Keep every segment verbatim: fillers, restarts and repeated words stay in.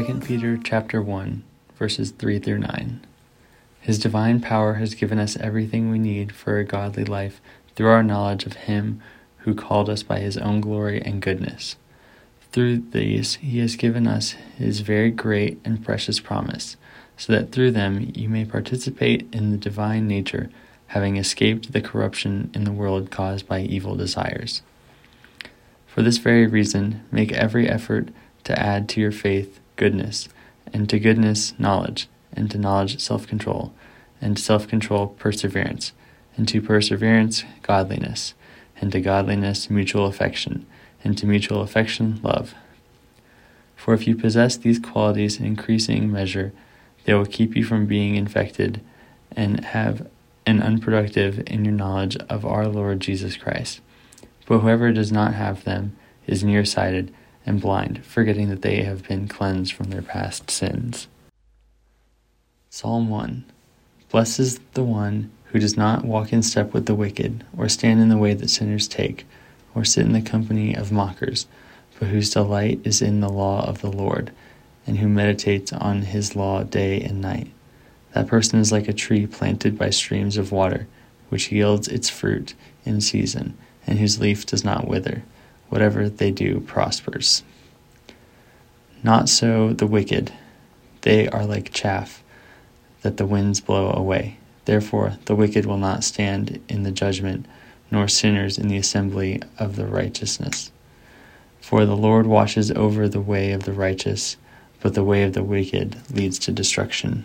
Second Peter chapter one, verses three through nine. His divine power has given us everything we need for a godly life through our knowledge of him who called us by his own glory and goodness. Through these he has given us his very great and precious promise, so that through them you may participate in the divine nature, having escaped the corruption in the world caused by evil desires. For this very reason, make every effort to add to your faith goodness, and to goodness knowledge, and to knowledge self-control, and to self-control perseverance, and to perseverance godliness, and to godliness mutual affection, and to mutual affection love. For if you possess these qualities in increasing measure, they will keep you from being infected and have an unproductive in your knowledge of our Lord Jesus Christ. But whoever does not have them is nearsighted and blind, forgetting that they have been cleansed from their past sins. Psalm one. Blessed is the one who does not walk in step with the wicked, or stand in the way that sinners take, or sit in the company of mockers, but whose delight is in the law of the Lord, and who meditates on his law day and night. That person is like a tree planted by streams of water, which yields its fruit in season, and whose leaf does not wither. Whatever they do prospers. Not so the wicked. They are like chaff that the winds blow away. Therefore, the wicked will not stand in the judgment, nor sinners in the assembly of the righteousness. For the Lord watches over the way of the righteous, but the way of the wicked leads to destruction.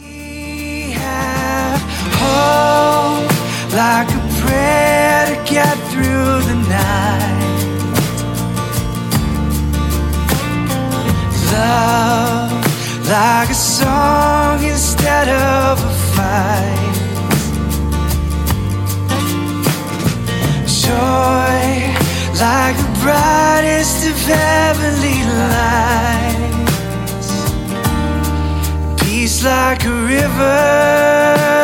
We have hope, like a prayer to get through the night. Love, like a song instead of a fight. Joy, like the brightest of heavenly lights. Peace like a river.